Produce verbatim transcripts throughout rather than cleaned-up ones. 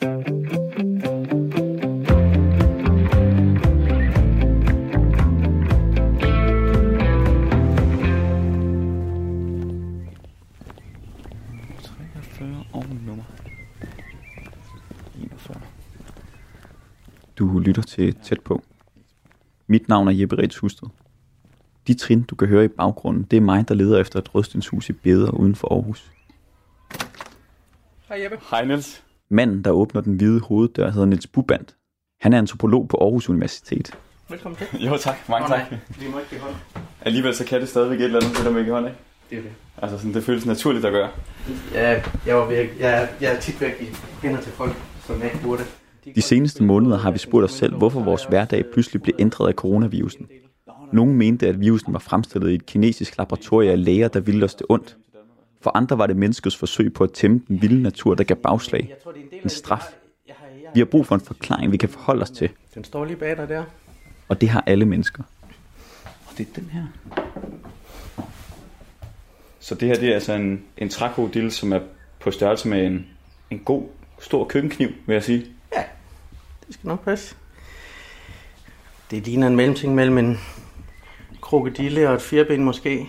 Du lytter til Tæt på. Mit navn er Jeppe Rets. De trin, du kan høre i baggrunden, det er mig, der leder efter et rødstenshus i Beder uden for Aarhus. Hej Jeppe. Hej Niels. Manden, der åbner den hvide hoveddør, hedder Niels Bubandt. Han er antropolog på Aarhus Universitet. Velkommen til. Jo tak, mange oh, tak. Vi må ikke give hånd. Alligevel så kan det stadigvæk et eller andet, der må ikke hånd, ikke? Det er det. Altså sådan, det føles naturligt at gøre. Ja, jeg, var væk. jeg, jeg er tit væk i hænder til folk, som jeg ikke burde. De seneste måneder har vi spurgt os selv, hvorfor vores hverdag pludselig blev ændret af coronavirusen. Nogle mente, at virusen var fremstillet i et kinesisk laboratorium af læger, der ville os det ondt. For andre var det menneskets forsøg på at tæmme den vilde natur, der gav bagslag. En straf. Vi har brug for en forklaring, vi kan forholde os til. Den står lige bag dig der. Og det har alle mennesker. Og det er den her. Så det her, det er altså en, en trakodille, som er på størrelse med en, en god, stor køkkenkniv, vil jeg sige. Ja, det skal nok passe. Det ligner en mellemting mellem en krokodille og et firben måske.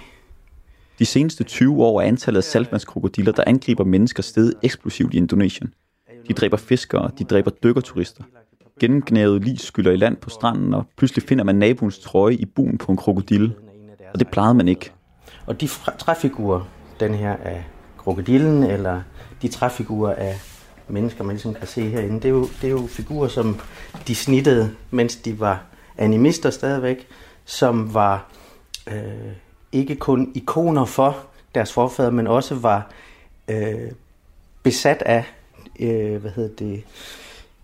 De seneste tyve år er antallet af saltvandskrokodiller, der angriber mennesker, steget eksplosivt i Indonesien. De dræber fiskere, de dræber dykkerturister. Gennemgnavede lig skyller i land på stranden, og pludselig finder man naboens trøje i buen på en krokodille. Og det plejede man ikke. Og de træfigurer, den her af krokodillen, eller de træfigurer af mennesker, man ligesom kan se herinde, det er jo, det er jo figurer, som de snittede, mens de var animister stadigvæk, som var øh, ikke kun ikoner for deres forfædre, men også var øh, besat af, øh, hvad hedder det,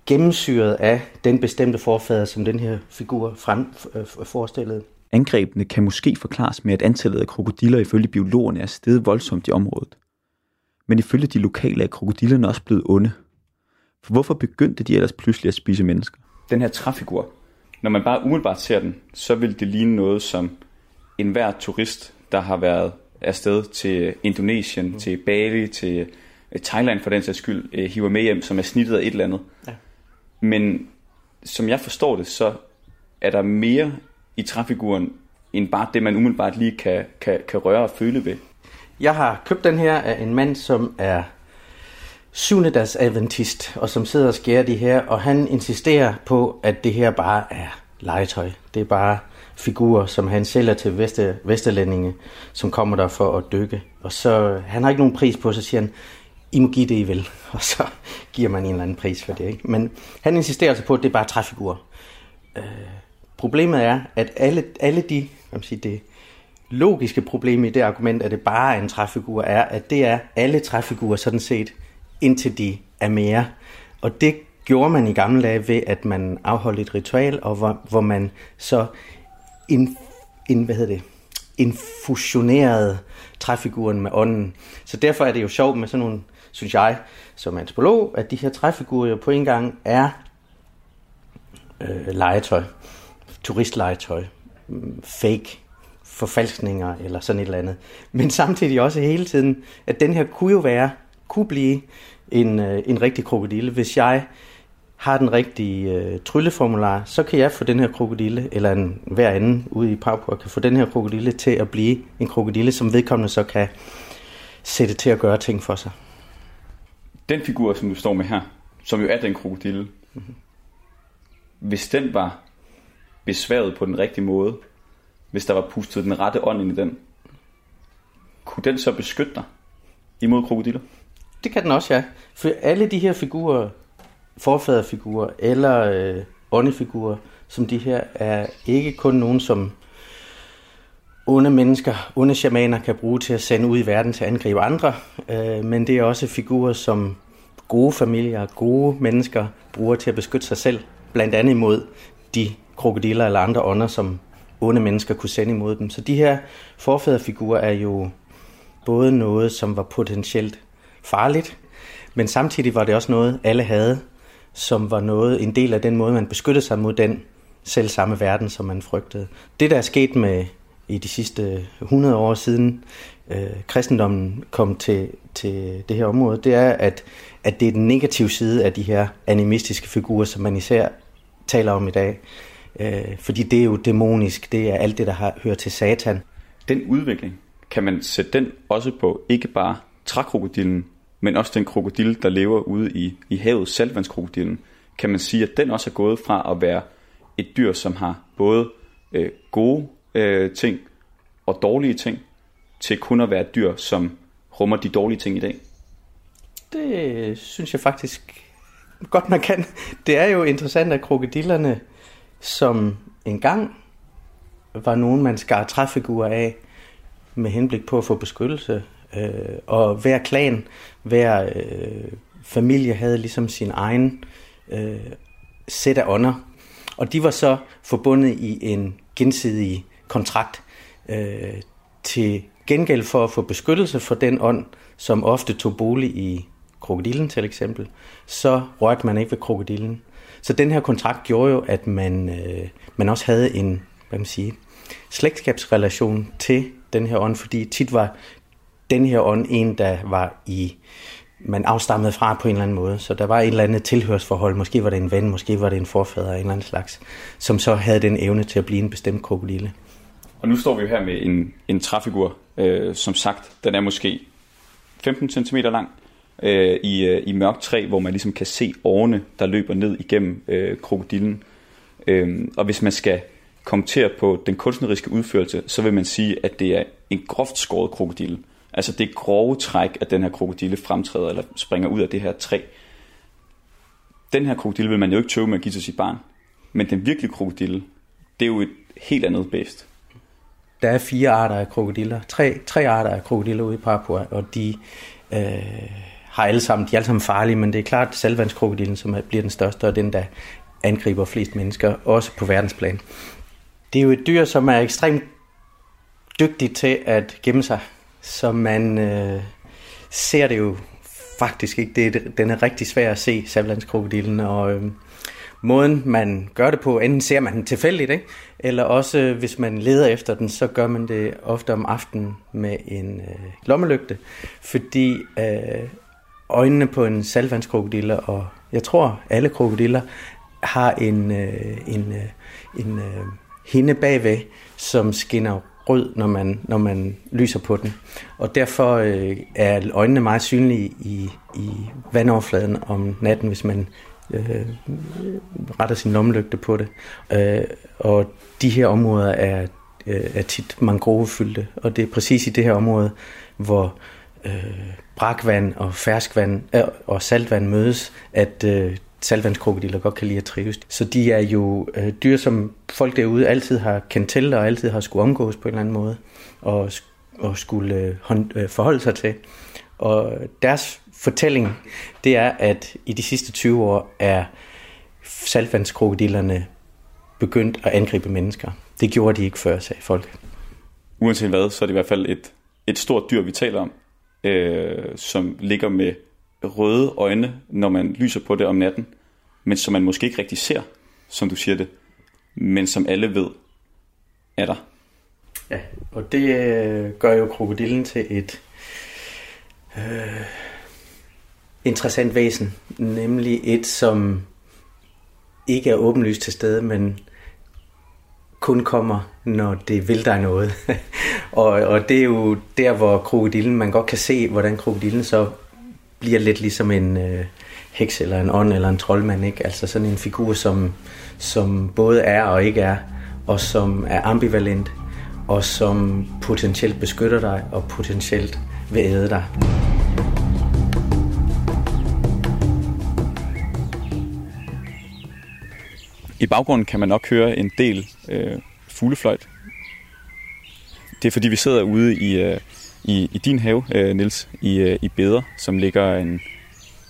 gennemsyret af den bestemte forfader, som den her figur frem, øh, forestillede. Angrebene kan måske forklares med, at antallet af krokodiller ifølge biologerne er steget voldsomt i området. Men ifølge de lokale er krokodillerne også blevet onde. For hvorfor begyndte de ellers pludselig at spise mennesker? Den her træfigur, når man bare umiddelbart ser den, så vil det ligne noget, som enhver turist, der har været afsted til Indonesien, mm. til Bali, til Thailand for den sags skyld, hiver med hjem, som er snittet af et eller andet. Ja. Men som jeg forstår det, så er der mere i træfiguren, end bare det, man umiddelbart lige kan, kan, kan røre og føle ved. Jeg har købt den her af en mand, som er syvendedags adventist, og som sidder og skærer de her, og han insisterer på, at det her bare er legetøj. Det er bare figurer, som han sælger til veste, vesterlændinge, som kommer der for at dykke. Og så, han har ikke nogen pris på, så siger han, I må give det, I vil. Og så giver man en eller anden pris for det, ikke? Men han insisterer altså på, at det er bare træfigurer. Øh, problemet er, at alle, alle de, hvad man siger, det logiske problem i det argument, at det bare er en træfigur, er, at det er alle træfigurer sådan set, indtil de er mere. Og det gjorde man i gamle dage ved, at man afholdt et ritual, og hvor, hvor man så in, in, hvad hedder det, infusionerede træfiguren med ånden. Så derfor er det jo sjovt med sådan nogle, synes jeg, som antropolog, at de her træfigurer jo på en gang er øh, legetøj, turistlegetøj, fake forfalskninger eller sådan et eller andet. Men samtidig også hele tiden, at den her kunne jo være, kunne blive en, en rigtig krokodille. Hvis jeg har den rigtige uh, trylleformular, så kan jeg få den her krokodille, eller en, hver anden ude i Papua, kan få den her krokodille til at blive en krokodille, som vedkommende så kan sætte til at gøre ting for sig. Den figur, som du står med her, som jo er den krokodille, mm-hmm. hvis den var besværet på den rigtige måde, hvis der var pustet den rette ånd ind i den, kunne den så beskytte dig imod krokodiller? Det kan den også, ja. For alle de her figurer, forfaderfigurer eller øh, åndefigurer, som de her, er ikke kun nogen, som onde mennesker, onde shamaner kan bruge til at sende ud i verden til at angribe andre, øh, men det er også figurer, som gode familier, gode mennesker bruger til at beskytte sig selv, blandt andet imod de krokodiller eller andre ånder, som onde mennesker kunne sende imod dem. Så de her forfædrefigurer er jo både noget, som var potentielt farligt, men samtidig var det også noget, alle havde, som var noget, en del af den måde, man beskyttede sig mod den selv samme verden, som man frygtede. Det, der er sket med i de sidste hundrede år siden øh, kristendommen kom til, til det her område, det er, at, at det er den negative side af de her animistiske figurer, som man især taler om i dag. Øh, fordi det er jo dæmonisk, det er alt det, der har, hører til satan. Den udvikling, kan man sætte den også på ikke bare trækrokodilen, men også den krokodil, der lever ude i, i havet, saltvandskrokodilen, kan man sige, at den også er gået fra at være et dyr, som har både øh, gode øh, ting og dårlige ting, til kun at være et dyr, som rummer de dårlige ting i dag? Det synes jeg faktisk godt, man kan. Det er jo interessant, at krokodillerne, som engang var nogen, man skar træfigurer af med henblik på at få beskyttelse, øh, og hver klan, hver øh, familie havde ligesom sin egen øh, sæt af ånder, og de var så forbundet i en gensidig kontrakt øh, til gengæld for at få beskyttelse for den ånd, som ofte tog bolig i krokodillen til eksempel, så rørte man ikke ved krokodillen. Så den her kontrakt gjorde jo, at man, øh, man også havde en, hvad man siger, slægtskabsrelation til den her ånd, fordi tit var den her ånd en, der var i, man afstammede fra på en eller anden måde. Så der var et eller andet tilhørsforhold, måske var det en ven, måske var det en forfader af en eller anden slags, som så havde den evne til at blive en bestemt krokodille. Og nu står vi jo her med en, en træfigur, øh, som sagt, den er måske femten centimeter lang, øh, i, i mørkt træ, hvor man ligesom kan se årene, der løber ned igennem øh, krokodillen. Øh, og hvis man skal kommentere på den kunstneriske udførelse, så vil man sige, at det er en groft skåret krokodille. Altså det grove træk, at den her krokodille fremtræder eller springer ud af det her træ. Den her krokodille vil man jo ikke tøve med at give til sit barn. Men den virkelige krokodille, det er jo et helt andet bæst. Der er fire arter af krokodiller. Tre, tre arter af krokodiller ude i Papua, og de øh, har alle sammen, de er alle sammen farlige, men det er klart saltvandskrokodilen, som bliver den største, og den, der angriber flest mennesker, også på verdensplan. Det er jo et dyr, som er ekstremt dygtigt til at gemme sig, så man øh, ser det jo faktisk ikke. Det er, den er rigtig svær at se, saltvandskrokodilen, og øh, måden man gør det på, enten ser man den tilfældigt, ikke? Eller også øh, hvis man leder efter den, så gør man det ofte om aftenen med en øh, lommelygte, fordi øh, øjnene på en saltvandskrokodil, og jeg tror alle krokodiller, har en, øh, en, øh, en øh, hinde bagved, som skinner rød, når man, når man lyser på den. Og derfor øh, er øjnene meget synlige i, i vandoverfladen om natten, hvis man øh, retter sin lommelygte på det. Øh, og de her områder er, øh, er tit mangrovefyldte, og det er præcis i det her område, hvor øh, brakvand og ferskvand øh, og saltvand mødes, at øh, saltvandskrokodiler godt kan lide at trives. Så de er jo øh, dyr, som folk derude altid har kendt til, og altid har skulle omgås på en eller anden måde, og, og skulle øh, hånd, øh, forholde sig til. Og deres fortælling, det er, at i de sidste tyve år er saltvandskrokodillerne begyndt at angribe mennesker. Det gjorde de ikke før, sagde folk. Uanset hvad, så er det i hvert fald et, et stort dyr, vi taler om, øh, som ligger med røde øjne, når man lyser på det om natten, men som man måske ikke rigtig ser, som du siger det, men som alle ved er der. Ja, og det gør jo krokodillen til et øh, interessant væsen, nemlig et, som ikke er åbenlyst til stede, men kun kommer, når det vil dig noget. og, og det er jo der, hvor krokodillen, man godt kan se, hvordan krokodillen så bliver lidt ligesom en øh, heks eller en ånd eller en troldmand, ikke? Altså sådan en figur, som, som både er og ikke er, og som er ambivalent, og som potentielt beskytter dig og potentielt vil æde dig. I baggrunden kan man nok høre en del øh, fuglefløjt. Det er fordi, vi sidder ude i... Øh, I, i din have, øh, Niels, i, øh, i Beder, som ligger en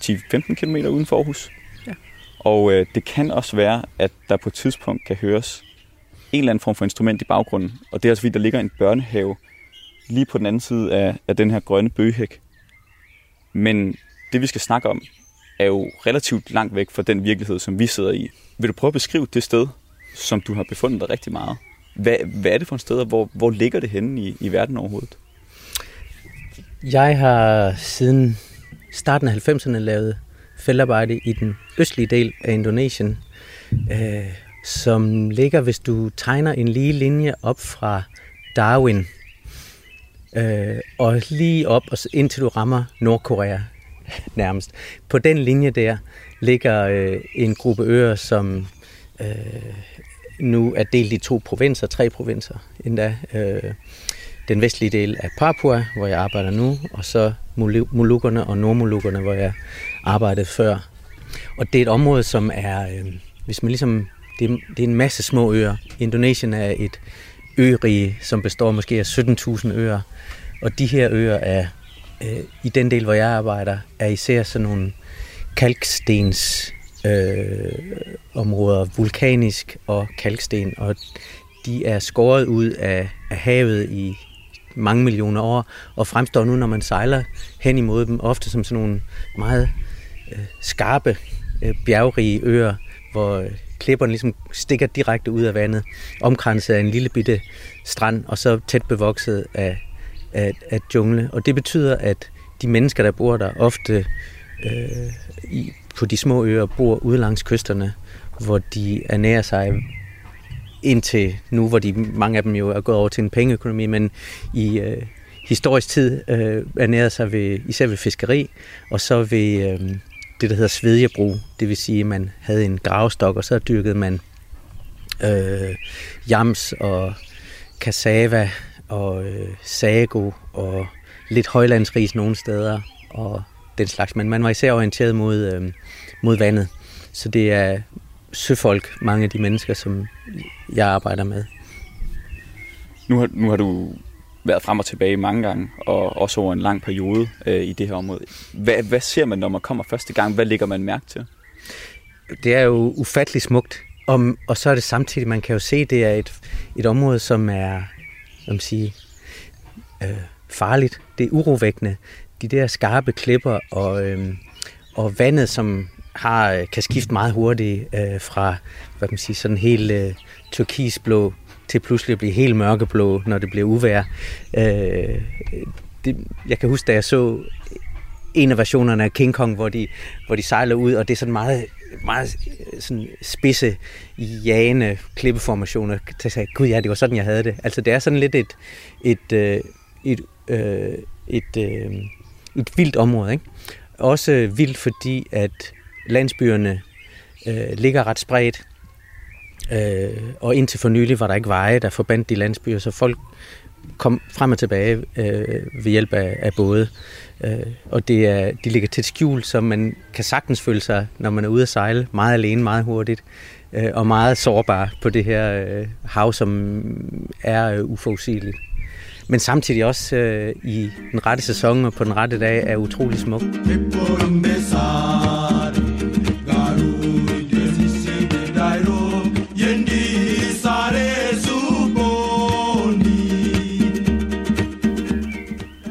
ti til femten kilometer uden for Aarhus. Ja. Og øh, det kan også være, at der på et tidspunkt kan høres en eller anden form for instrument i baggrunden. Og det er også fordi, der ligger en børnehave lige på den anden side af, af den her grønne bøgehæk. Men det, vi skal snakke om, er jo relativt langt væk fra den virkelighed, som vi sidder i. Vil du prøve at beskrive det sted, som du har befundet dig rigtig meget Hvad, hvad er det for et sted, og hvor, hvor ligger det henne i, i verden overhovedet? Jeg har siden starten af halvfemserne lavet feltarbejde i den østlige del af Indonesien, øh, som ligger, hvis du tegner en lige linje op fra Darwin, øh, og lige op, og indtil du rammer Nordkorea nærmest. På den linje der ligger øh, en gruppe øer, som øh, nu er delt i to provinser, tre provinser endda. Øh, den vestlige del af Papua, hvor jeg arbejder nu, og så Molukkerne og Nordmolukkerne, hvor jeg arbejdede før. Og det er et område, som er, øh, hvis man ligesom, det er, det er en masse små øer. Indonesien er et ørige, som består måske af sytten tusind øer, og de her øer er, øh, i den del, hvor jeg arbejder, er især sådan nogle kalkstens øh, områder, vulkanisk og kalksten, og de er skåret ud af, af havet i mange millioner år, og fremstår nu, når man sejler hen imod dem, ofte som sådan nogle meget øh, skarpe, øh, bjergrige øer, hvor øh, klipperne ligesom stikker direkte ud af vandet, omkranset af en lille bitte strand, og så tæt bevokset af, af, af jungle. Og det betyder, at de mennesker, der bor der, ofte øh, i, på de små øer, bor ude langs kysterne, hvor de ernærer sig indtil nu, hvor de, mange af dem jo er gået over til en pengeøkonomi, men i øh, historisk tid øh, ernærede sig ved, især ved fiskeri, og så ved øh, det, der hedder svedjebrug. Det vil sige, at man havde en gravestok, og så dyrkede man øh, jams og cassava og øh, sago og lidt højlandsris nogle steder og den slags. Men man var især orienteret mod, øh, mod vandet, så det er søfolk, mange af de mennesker, som jeg arbejder med. Nu har, nu har du været frem og tilbage mange gange, og også over en lang periode øh, i det her område. Hvad, hvad ser man, når man kommer første gang? Hvad lægger man mærke til? Det er jo ufatteligt smukt, og, og så er det samtidig, man kan jo se, det er et, et område, som er, hvad man siger, øh, farligt. Det er urovækkende. De der skarpe klipper og, øh, og vandet, som Har, kan skifte meget hurtigt øh, fra, hvad kan man sige, sådan helt øh, turkisblå til pludselig at blive helt mørkeblå, når det bliver uvejr. Øh, det, jeg kan huske, da jeg så en af versionerne af King Kong, hvor de, hvor de sejler ud, og det er sådan meget, meget sådan spidse, jagende klippeformationer. Så sagde jeg, gud ja, det var sådan, jeg havde det. Altså, det er sådan lidt et, et, øh, et, øh, et, øh, et vildt område, ikke? Også vildt, fordi at landsbyerne øh, ligger ret spredt, øh, og indtil for nylig var der ikke veje, der forbandt de landsbyer, så folk kom frem og tilbage øh, ved hjælp af, af både. Øh, og det er, de ligger tæt skjult, så man kan sagtens føle sig, når man er ude at sejle, meget alene, meget hurtigt, øh, og meget sårbar på det her øh, hav, som er øh, uforudsigeligt. Men samtidig også øh, i den rette sæson og på den rette dag er utrolig smukt.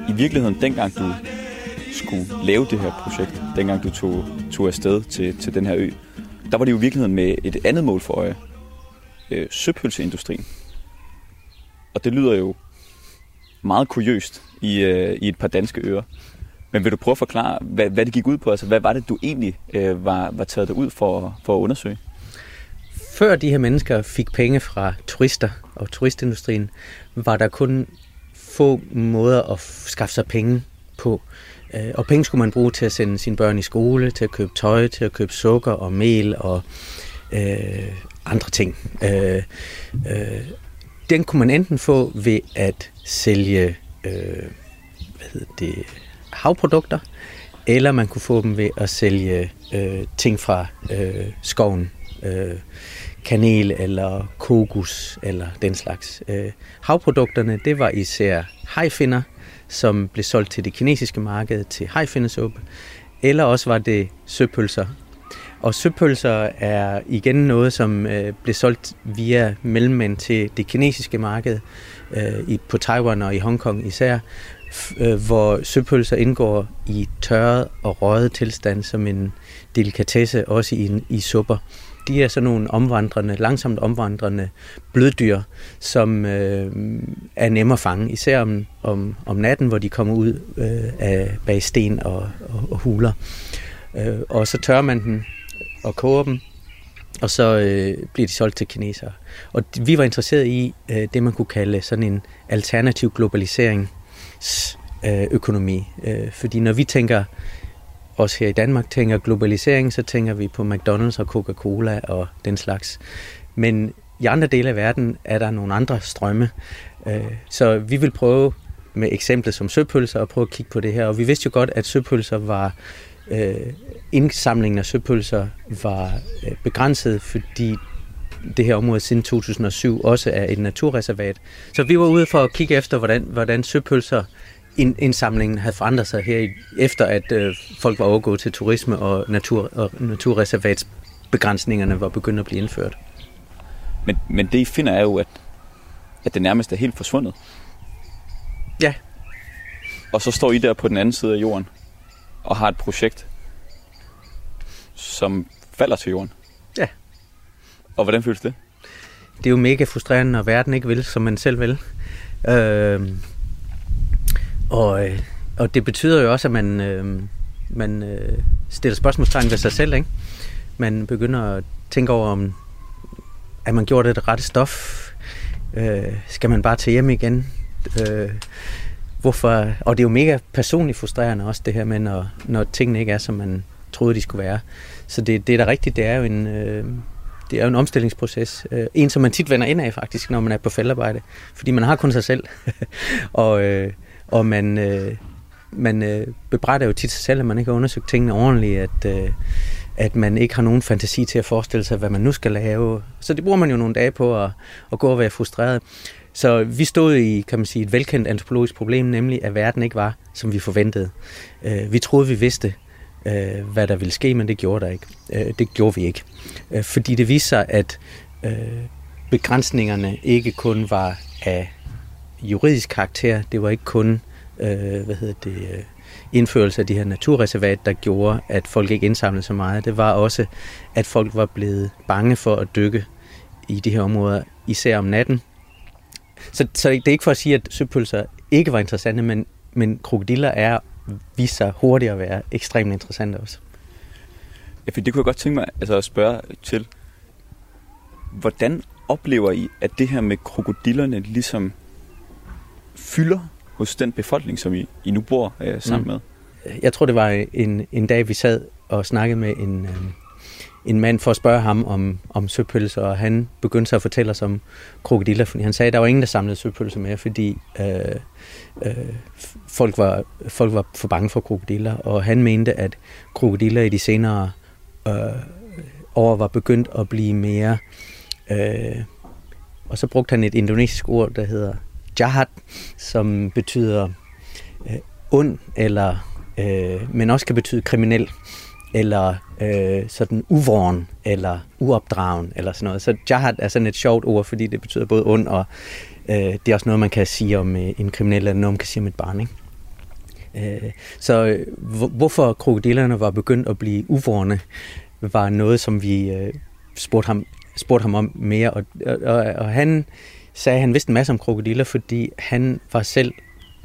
I virkeligheden, dengang du skulle lave det her projekt, dengang du tog, tog afsted til, til den her ø, der var det jo i virkeligheden med et andet mål for øje. Øh, søpølseindustrien. Og det lyder jo meget kuriøst i, øh, i et par danske øer. Men vil du prøve at forklare, hvad, hvad det gik ud på? Altså, hvad var det, du egentlig øh, var, var taget derud for, for at undersøge? Før de her mennesker fik penge fra turister og turistindustrien, var der kun få måder at skaffe sig penge på. Og penge skulle man bruge til at sende sine børn i skole, til at købe tøj, til at købe sukker og mel og øh, andre ting. Øh, øh, den kunne man enten få ved at sælge øh, hvad hedder det, havprodukter, eller man kunne få dem ved at sælge øh, ting fra øh, skoven. Øh, kanel eller kokos eller den slags. Øh, havprodukterne, det var især hajfinner, som blev solgt til det kinesiske marked til hajfinnesuppe, eller også var det søpølser. Og søpølser er igen noget, som øh, blev solgt via mellemmænd til det kinesiske marked øh, i, på Taiwan og i Hongkong især, øh, hvor søpølser indgår i tørret og røget tilstand som en delikatesse, også i, i supper. De er sådan nogle omvandrende, langsomt omvandrende bløddyr, som øh, er nemme at fange, især om, om, om natten, hvor de kommer ud øh, af bag sten og, og, og huler. Øh, og så tørrer man dem og koger dem, og så øh, bliver de solgt til kinesere. Og vi var interesseret i øh, det, man kunne kalde sådan en alternativ globaliseringsøkonomi. Øh, øh, fordi når vi tænker... Også her i Danmark tænker globalisering, så tænker vi på McDonald's og Coca-Cola og den slags. Men i andre dele af verden er der nogle andre strømme. Så vi vil prøve med eksemplet som søpølser at prøve at kigge på det her. Og vi vidste jo godt, at søpølser var, indsamlingen af søpølser var begrænset, fordi det her område siden to tusind og syv også er et naturreservat. Så vi var ude for at kigge efter, hvordan, hvordan søpølser... indsamlingen havde forandret sig her, efter at øh, folk var overgået til turisme, og, natur, og naturreservatsbegrænsningerne var begyndt at blive indført. Men, men det I finder er jo, at, at det nærmest er helt forsvundet. Ja. Og så står I der på den anden side af jorden, og har et projekt, som falder til jorden. Ja. Og hvordan føles det? Det er jo mega frustrerende, når verden ikke vil, som man selv vil. Øh... Og, og det betyder jo også, at man, øh, man øh, stiller spørgsmålstegn ved sig selv, ikke? Man begynder at tænke over, om er man gjort det rette stof? Øh, skal man bare tage hjem igen? Øh, hvorfor? Og det er jo mega personligt frustrerende også, det her med, når, når tingene ikke er, som man troede, de skulle være. Så det, det er da rigtigt, det er jo en... Øh, Det er jo en omstillingsproces. Øh, en, som man tit vender ind af, faktisk, når man er på feltarbejde. Fordi man har kun sig selv. og... Øh, Og man, øh, man øh, bebrejder jo tit sig selv, at man ikke har undersøgt tingene ordentligt, at, øh, at man ikke har nogen fantasi til at forestille sig, hvad man nu skal lave. Så det bruger man jo nogle dage på at, at gå og være frustreret. Så vi stod i, kan man sige, et velkendt antropologisk problem, nemlig at verden ikke var, som vi forventede. Øh, vi troede, vi vidste, øh, hvad der ville ske, men det gjorde der ikke. Øh, det gjorde vi ikke. Øh, fordi det viste sig, at øh, begrænsningerne ikke kun var af juridisk karakter. Det var ikke kun øh, hvad hedder det, indførelse af de her naturreservat, der gjorde, at folk ikke indsamlede så meget. Det var også, at folk var blevet bange for at dykke i de her områder, især om natten. Så, så det er ikke for at sige, at søpølser ikke var interessante, men, men krokodiller er vist sig hurtigt at være ekstremt interessante også. Ja, for det kunne jeg godt tænke mig altså at spørge til. Hvordan oplever I, at det her med krokodillerne ligesom fylder hos den befolkning, som I, I nu bor øh, sammen mm. med? Jeg tror, det var en, en dag, vi sad og snakkede med en, øh, en mand for at spørge ham om, om søpølser, og han begyndte sig at fortælle os om krokodiller, fordi han sagde, at der var ingen, der samlede søpølser mere, fordi øh, øh, folk, var, folk var for bange for krokodiller, og han mente, at krokodiller i de senere øh, år var begyndt at blive mere... Øh, og så brugte han et indonesisk ord, der hedder jahat, som betyder øh, ond, eller, øh, men også kan betyde kriminel, eller øh, sådan uvåren, eller uopdragen, eller sådan noget. Så jahat er sådan et sjovt ord, fordi det betyder både ond, og øh, det er også noget, man kan sige om øh, en kriminel, eller noget, man kan sige om et barn, ikke? Øh, så øh, hvorfor krokodillerne var begyndt at blive uvårende, var noget, som vi øh, spurgte ham, spurgte ham om mere, og, og, og han... sagde, han vidste en masse om krokodiller, fordi han var selv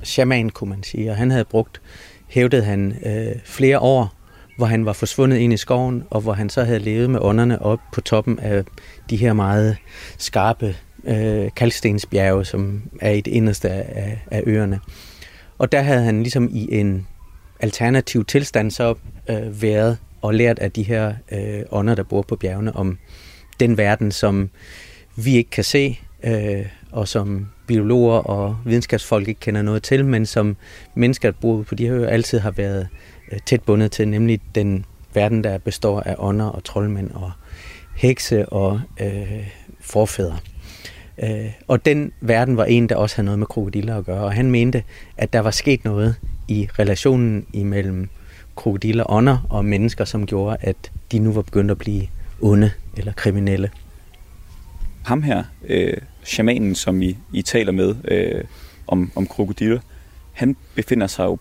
shaman, kunne man sige, og han havde brugt, hævdede han, øh, flere år, hvor han var forsvundet ind i skoven, og hvor han så havde levet med ånderne op på toppen af de her meget skarpe øh, kalkstensbjerge, som er i det inderste af, af øerne. Og der havde han ligesom i en alternativ tilstand så øh, været og lært af de her øh, ånder, der bor på bjergene, om den verden, som vi ikke kan se, Øh, og som biologer og videnskabsfolk ikke kender noget til, men som mennesker, der bor på de her øer, altid har været øh, tæt bundet til, nemlig den verden, der består af ånder og troldmænd og hekse og øh, forfædre. Øh, og den verden var en, der også havde noget med krokodiller at gøre, og han mente, at der var sket noget i relationen imellem krokodiller, ånder og mennesker, som gjorde, at de nu var begyndt at blive onde eller kriminelle. Ham her, øh, shamanen, som I, I taler med øh, om, om krokodiller, han befinder sig jo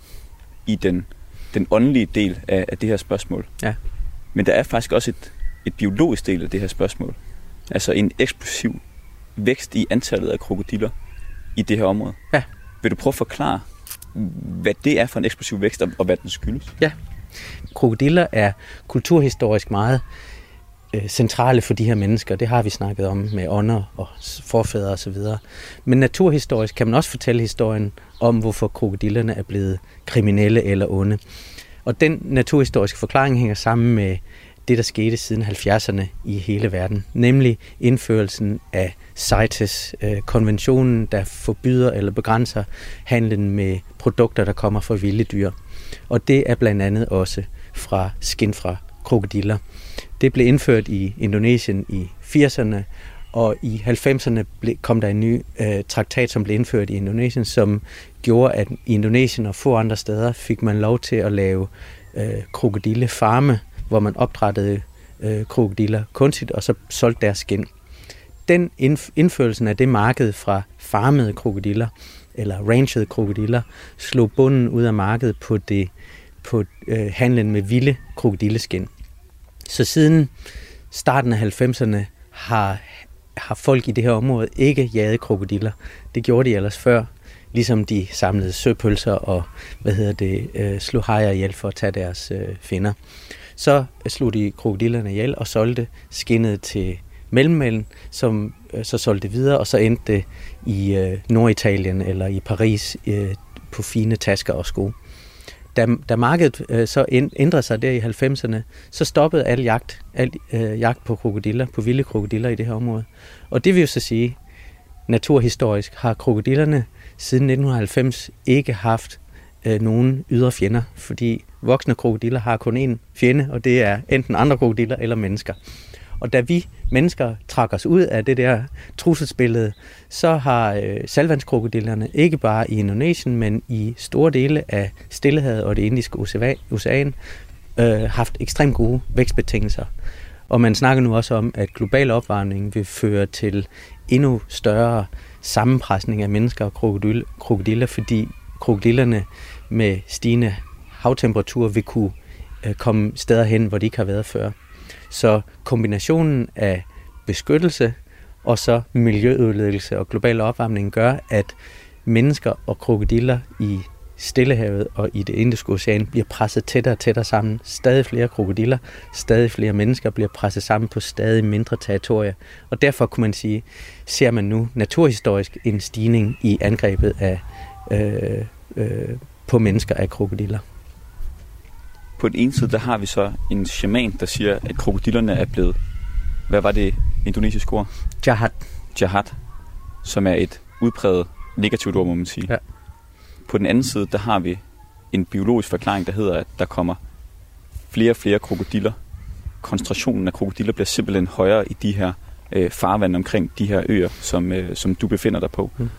i den, den åndelige del af, af det her spørgsmål. Ja. Men der er faktisk også et, et biologisk del af det her spørgsmål. Altså en eksplosiv vækst i antallet af krokodiller i det her område. Ja. Vil du prøve at forklare, hvad det er for en eksplosiv vækst, og hvad den skyldes? Ja. Krokodiller er kulturhistorisk meget øh, centrale for de her mennesker. Det har vi snakket om med ånder og forfædre osv. Men naturhistorisk kan man også fortælle historien om, hvorfor krokodillerne er blevet kriminelle eller onde. Og den naturhistoriske forklaring hænger sammen med det, der skete siden halvfjerdserne i hele verden. Nemlig indførelsen af CITES, øh, konventionen, der forbyder eller begrænser handlen med produkter, der kommer fra vilde dyr. Og det er blandt andet også fra skind fra krokodiller. Det blev indført i Indonesien i firserne, og i halvfemserne kom der en ny øh, traktat, som blev indført i Indonesien, som gjorde, at i Indonesien og få andre steder fik man lov til at lave øh, krokodillefarme, hvor man opdrættede øh, krokodiller kunstigt, og så solgte deres skind. Den indf- indførelsen af det marked fra farmede krokodiller, eller ranchede krokodiller, slog bunden ud af markedet på, det, på øh, handlen med vilde krokodilleskind. Så siden starten af halvfemserne har, har folk i det her område ikke jaget krokodiller. Det gjorde de ellers før, ligesom de samlede søpølser og hvad hedder det, øh, slog hajer ihjel for at tage deres øh, finner. Så slog de krokodillerne ihjel og solgte skindet til mellemmænd, som øh, så solgte det videre, og så endte det i øh, Norditalien eller i Paris øh, på fine tasker og sko. Da, da markedet øh, så ændrede sig der i halvfemserne, så stoppede al jagt, al, øh, jagt på krokodiller, på vilde krokodiller i det her område. Og det vil jo så sige, naturhistorisk har krokodillerne siden nitten halvfems ikke haft øh, nogen ydre fjender, fordi voksne krokodiller har kun én fjende, og det er enten andre krokodiller eller mennesker. Og da vi mennesker trak os ud af det der trusselsbillede, så har øh, salvandskrokodillerne ikke bare i Indonesien, men i store dele af Stillehavet og det Indiske Ocean øh, haft ekstremt gode vækstbetingelser. Og man snakker nu også om, at global opvarmning vil føre til endnu større sammenpresning af mennesker og krokodil- krokodiller, fordi krokodillerne med stigende havtemperaturer vil kunne øh, komme steder hen, hvor de ikke har været før. Så kombinationen af beskyttelse og så miljøødelæggelse og global opvarmning gør, at mennesker og krokodiller i Stillehavet og i det Indiske Ocean bliver presset tættere og tættere sammen. Stadig flere krokodiller, stadig flere mennesker bliver presset sammen på stadig mindre territorier. Og derfor kunne man sige, ser man nu naturhistorisk en stigning i angrebet af, øh, øh, på mennesker af krokodiller. På den ene side, der har vi så en shaman, der siger, at krokodillerne er blevet, hvad var det indonesiske ord? Jahat. Jahat, som er et udpræget negativt ord, må man sige. Ja. På den anden side, der har vi en biologisk forklaring, der hedder, at der kommer flere og flere krokodiller. Koncentrationen af krokodiller bliver simpelthen højere i de her øh, farvande omkring de her øer, som, øh, som du befinder dig på. Mm.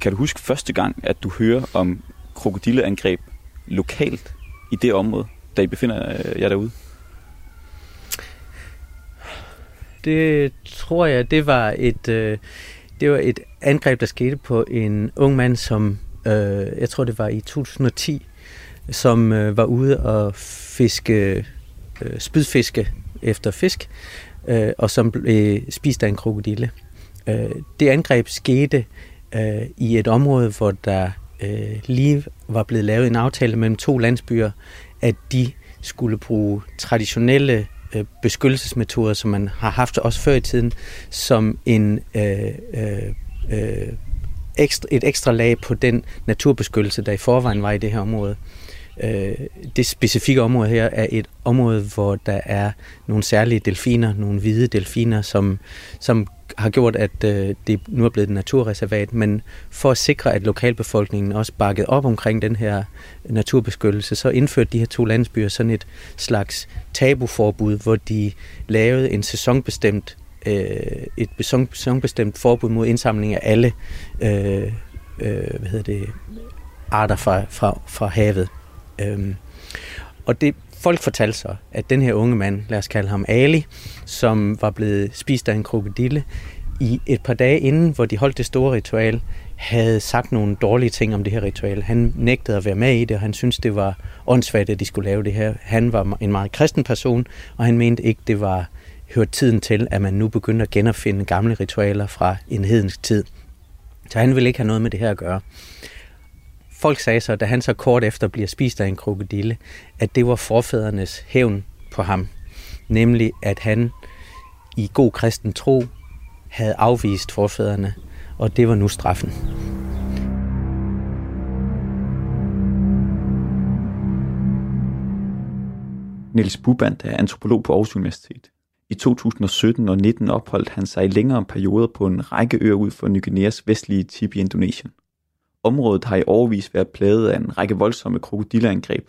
Kan du huske første gang, at du hører om krokodilleangreb lokalt i det område, der I befinder jer derude? Det tror jeg, det var et, øh, det var et angreb, der skete på en ung mand, som øh, jeg tror det var i to tusind og ti, som øh, var ude og fiske, øh, spydfiske efter fisk, øh, og som blev spist af en krokodille. Øh, det angreb skete øh, i et område, hvor der lige var blevet lavet en aftale mellem to landsbyer, at de skulle bruge traditionelle beskyttelsesmetoder, som man har haft også før i tiden, som en, øh, øh, ekstra, et ekstra lag på den naturbeskyttelse, der i forvejen var i det her område. Det specifikke område her er et område, hvor der er nogle særlige delfiner, nogle hvide delfiner, som, som har gjort, at øh, det nu er blevet et naturreservat, men for at sikre, at lokalbefolkningen også bakkede op omkring den her naturbeskyttelse, så indførte de her to landsbyer sådan et slags tabuforbud, hvor de lavede en sæsonbestemt, øh, et sæsonbestemt forbud mod indsamling af alle øh, øh, hvad hedder det, arter fra, fra, fra havet. Øhm, og det folk fortalte sig, at den her unge mand, lad os kalde ham Ali, som var blevet spist af en krokodille, i et par dage inden, hvor de holdt det store ritual, havde sagt nogle dårlige ting om det her ritual. Han nægtede at være med i det, og han syntes, det var åndssvagt, at de skulle lave det her. Han var en meget kristen person, og han mente ikke, det var hørt tiden til, at man nu begyndte at genopfinde gamle ritualer fra en hedensk tid. Så han ville ikke have noget med det her at gøre. Folk sagde så, da han så kort efter bliver spist af en krokodille, at det var forfædrenes hævn på ham. Nemlig, at han i god kristen tro havde afvist forfædrene, og det var nu straffen. Niels Bubandt er antropolog på Aarhus Universitet. I to tusind og sytten og nitten opholdt han sig i længere perioder på en række øer ud for Ny Guineas vestlige tip i Indonesien. Området har i årevis været plaget af en række voldsomme krokodilleangreb.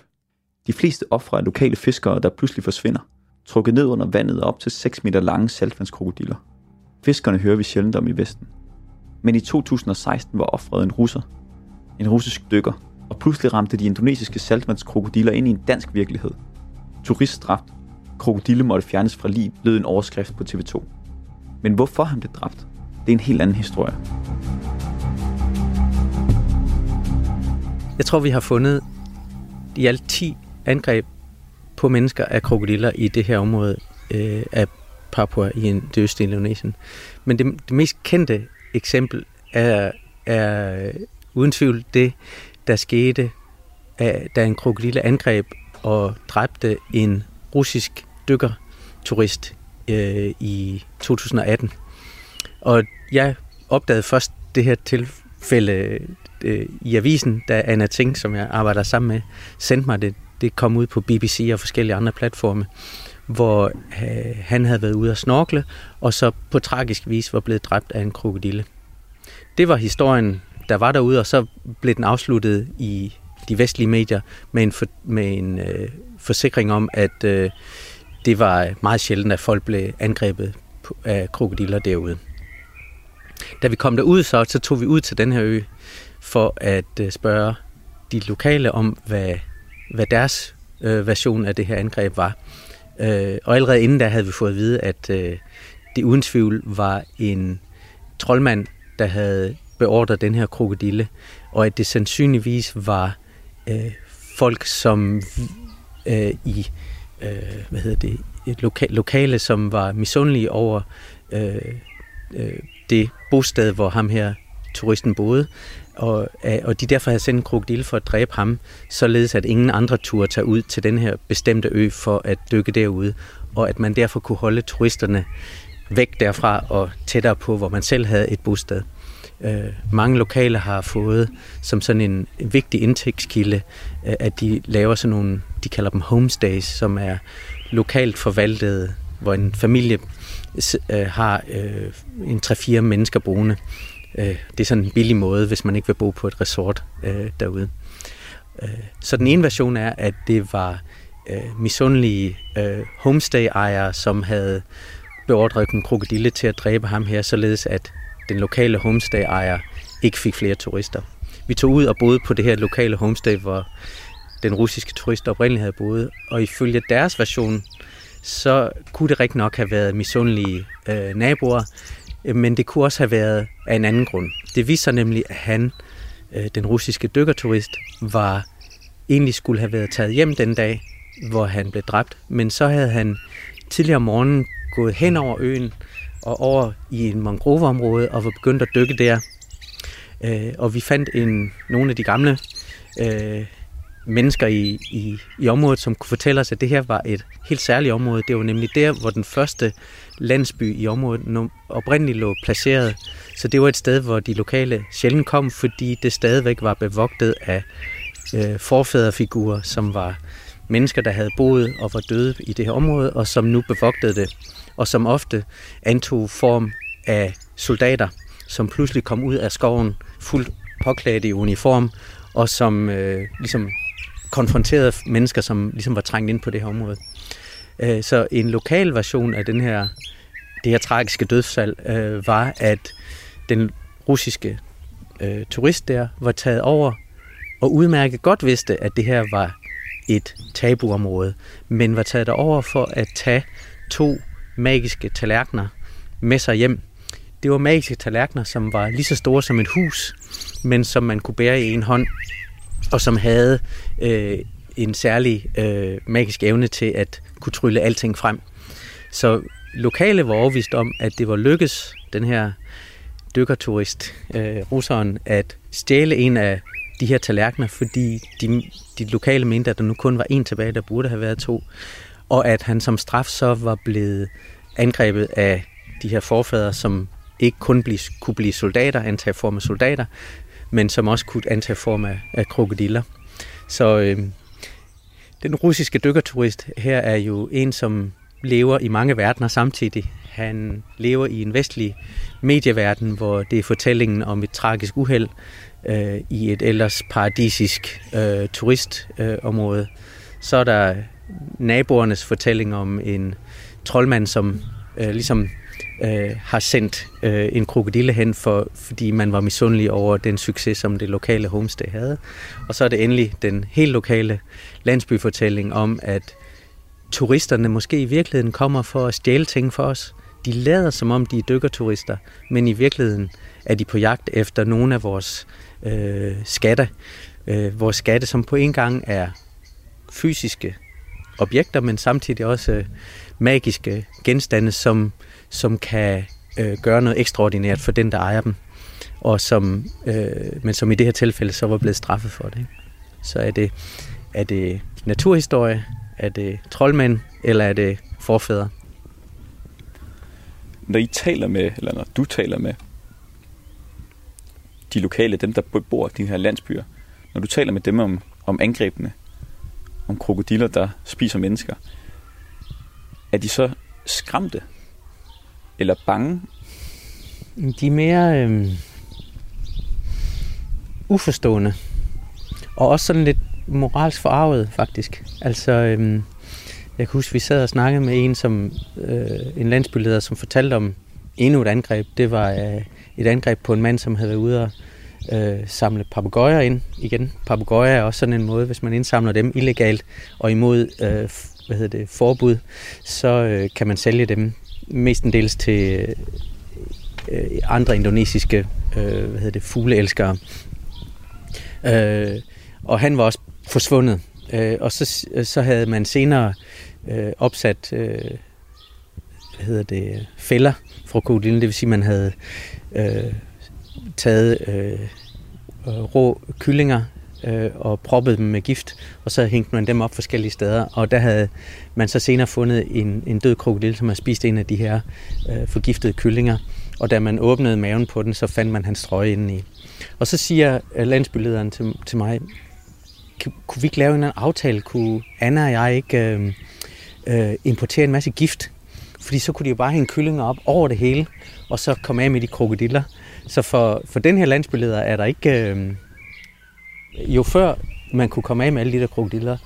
De fleste ofre er lokale fiskere, der pludselig forsvinder, trukket ned under vandet op til seks meter lange saltvandskrokodiller. Fiskerne hører vi sjældent om i Vesten. Men i to tusind og seksten var offret en russer, en russisk dykker, og pludselig ramte de indonesiske saltvandskrokodiller ind i en dansk virkelighed. Turist dræbt. Krokodille måtte fjernes fra liv, lød en overskrift på T V to. Men hvorfor han blev dræbt, det er en helt anden historie. Jeg tror, vi har fundet i alt ti angreb på mennesker af krokodiller i det her område øh, af Papua i det østlige Indonesien. Men det, det mest kendte eksempel er, er uden tvivl det, der skete, af, da en krokodille angreb og dræbte en russisk dykkerturist øh, i to tusind og atten. Og jeg opdagede først det her tilfælde øh, i avisen, da Anna Tink, som jeg arbejder sammen med, sendte mig det. Det kom ud på B B C og forskellige andre platforme, hvor øh, han havde været ude at snorkle, og så på tragisk vis var blevet dræbt af en krokodille. Det var historien, der var derude, og så blev den afsluttet i de vestlige medier med en, for, med en øh, forsikring om, at øh, det var meget sjældent, at folk blev angrebet af krokodiller derude. Da vi kom derud, så, så tog vi ud til den her ø for at øh, spørge de lokale om, hvad, hvad deres øh, version af det her angreb var. Øh, og allerede inden da havde vi fået at vide, at øh, det uden tvivl var en troldmand, der havde beordret den her krokodille, og at det sandsynligvis var øh, folk, som øh, i øh, hvad hedder det, et loka- lokale, som var misundelige over øh, øh, det bosted, hvor ham her turisten boede, og, øh, og de derfor havde sendt en krokodille for at dræbe ham, således at ingen andre turde tage ud til den her bestemte ø for at dykke derude, og at man derfor kunne holde turisterne væk derfra og tættere på, hvor man selv havde et bosted. Mange lokale har fået som sådan en vigtig indtægtskilde, at de laver sådan nogle, de kalder dem homestays, som er lokalt forvaltede, hvor en familie har en tre-fire mennesker boende. Det er sådan en billig måde, hvis man ikke vil bo på et resort derude. Så den ene version er, at det var misundelige homestay-ejere, som havde beordret en krokodille til at dræbe ham her, således at den lokale homestay-ejer ikke fik flere turister. Vi tog ud og boede på det her lokale homestay, hvor den russiske turist oprindeligt havde boet, og ifølge deres version, så kunne det rigtig nok have været misundelige øh, naboer, men det kunne også have været af en anden grund. Det viste sig nemlig, at han, øh, den russiske dykkerturist, var, egentlig skulle have været taget hjem den dag, hvor han blev dræbt, men så havde han tidligere om morgenen gået hen over øen, og over i en mangroveområde, og var begyndt at dykke der. Øh, og vi fandt en, nogle af de gamle øh, mennesker i, i, i området, som kunne fortælle os, at det her var et helt særligt område. Det var nemlig der, hvor den første landsby i området oprindeligt lå placeret. Så det var et sted, hvor de lokale sjældent kom, fordi det stadigvæk var bevogtet af øh, forfædrefigurer, som var mennesker, der havde boet og var døde i det her område, og som nu bevogtede det, og som ofte antog form af soldater, som pludselig kom ud af skoven fuldt påklædt i uniform, og som øh, ligesom konfronterede mennesker, som ligesom var trængt ind på det her område. Øh, så en lokal version af den her, det her tragiske dødsfald øh, var, at den russiske øh, turist der var taget over, og udmærket godt vidste, at det her var et tabuområde, men var taget derover for at tage to magiske tallerkener med sig hjem. Det var magiske tallerkener, som var lige så store som et hus, men som man kunne bære i en hånd, og som havde øh, en særlig øh, magisk evne til at kunne trylle alting frem. Så lokale var overvist om, at det var lykkes, den her dykkerturist, øh, russeren, at stjæle en af de her tallerkener, fordi de, de lokale mente, at der nu kun var en tilbage, der burde have været to, og at han som straf så var blevet angrebet af de her forfædre, som ikke kun blive, kunne blive soldater, antage form af soldater, men som også kunne antage form af, af krokodiller. Så øh, den russiske dykkerturist her er jo en, som lever i mange verdener samtidig. Han lever i en vestlig medieverden, hvor det er fortællingen om et tragisk uheld øh, i et ellers paradisisk øh, turistområde. Øh, Så er der naboernes fortælling om en troldmand, som øh, ligesom øh, har sendt øh, en krokodille hen, for, fordi man var misundelig over den succes, som det lokale homestay havde. Og så er det endelig den helt lokale landsbyfortælling om, at turisterne måske i virkeligheden kommer for at stjæle ting for os. De lader som om de er dykkerturister, men i virkeligheden er de på jagt efter nogle af vores øh, skatte. Øh, vores skatte, som på en gang er fysiske objekter, men samtidig også øh, magiske genstande, som, som kan øh, gøre noget ekstraordinært for den, der ejer dem. Og som, øh, men som i det her tilfælde så var blevet straffet for det. Ikke? Så er det, er det naturhistorie, er det troldmænd, eller er det forfædre? Når I taler med, eller når du taler med de lokale, dem der bor i de her landsbyer, når du taler med dem om, om angrebene, om krokodiller, der spiser mennesker, er de så skræmte? Eller bange? De er mere øh, uforstående. Og også sådan lidt moralsk forarvet, faktisk. Altså, øhm, jeg kan huske, vi sad og snakkede med en, som, øh, en landsbyleder, som fortalte om endnu et angreb. Det var øh, et angreb på en mand, som havde været ude og øh, samle papegøjer ind igen. Papegøjer er også sådan en måde, hvis man indsamler dem illegalt og imod øh, hvad hedder det, forbud, så øh, kan man sælge dem mestendels til øh, andre indonesiske øh, hvad hedder det, fugleelskere. Øh, og han var også forsvundet, øh, og så, så havde man senere øh, opsat øh, hvad hedder det, fælder fra krokodillen, det vil sige, at man havde øh, taget øh, rå kyllinger øh, og proppet dem med gift, og så hængte man dem op forskellige steder, og der havde man så senere fundet en, en død krokodil, som havde spist en af de her øh, forgiftede kyllinger, og da man åbnede maven på den, så fandt man hans strøje indeni. Og så siger landsbylederen til, til mig, kunne vi ikke lave en aftale? Kunne Anna og jeg ikke øh, øh, importere en masse gift? Fordi så kunne de jo bare hænge kyllinger op over det hele, og så komme af med de krokodiller. Så for, for den her landsbyleder er der ikke... Øh, jo før man kunne komme af med alle de der krokodiller,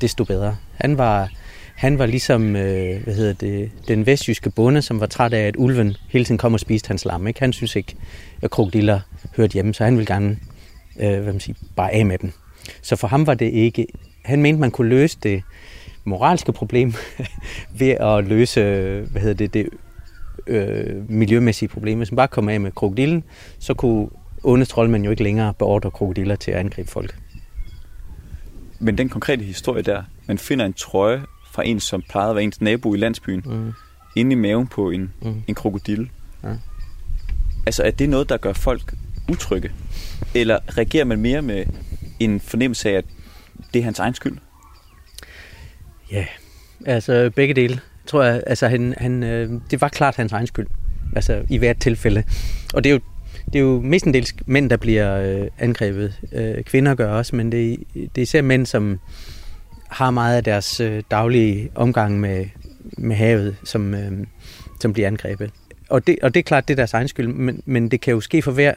desto bedre. Han var, han var ligesom øh, hvad hedder det, den vestjyske bonde, som var træt af, at ulven hele tiden kom og spiste hans lam. Ikke? Han synes ikke, at krokodiller hørte hjemme, så han ville gerne øh, hvad man siger, bare af med dem. Så for ham var det ikke... Han mente, man kunne løse det moralske problem ved at løse hvad hedder det, det øh, miljømæssige problem. Hvis man bare kom af med krokodillen, så kunne onde troldmænd jo ikke længere beordre krokodiller til at angribe folk. Men den konkrete historie der, man finder en trøje fra en, som plejede at være ens nabo i landsbyen, mm. inde i maven på en, mm. en krokodille. Ja. Altså, er det noget, der gør folk utrygge? Eller reagerer man mere med en fornemmelse af, at det er hans egen skyld? Ja, yeah. altså begge dele, tror jeg. Altså, han, han, øh, det var klart hans egen skyld, altså i hvert tilfælde. Og det er jo, det er jo mestendels mænd, der bliver øh, angrebet. Øh, kvinder gør også, men det, det er især mænd, som har meget af deres øh, daglige omgang med, med havet, som, øh, som bliver angrebet. Og det, og det er klart, det er deres egen skyld, men, men det kan jo ske for hver,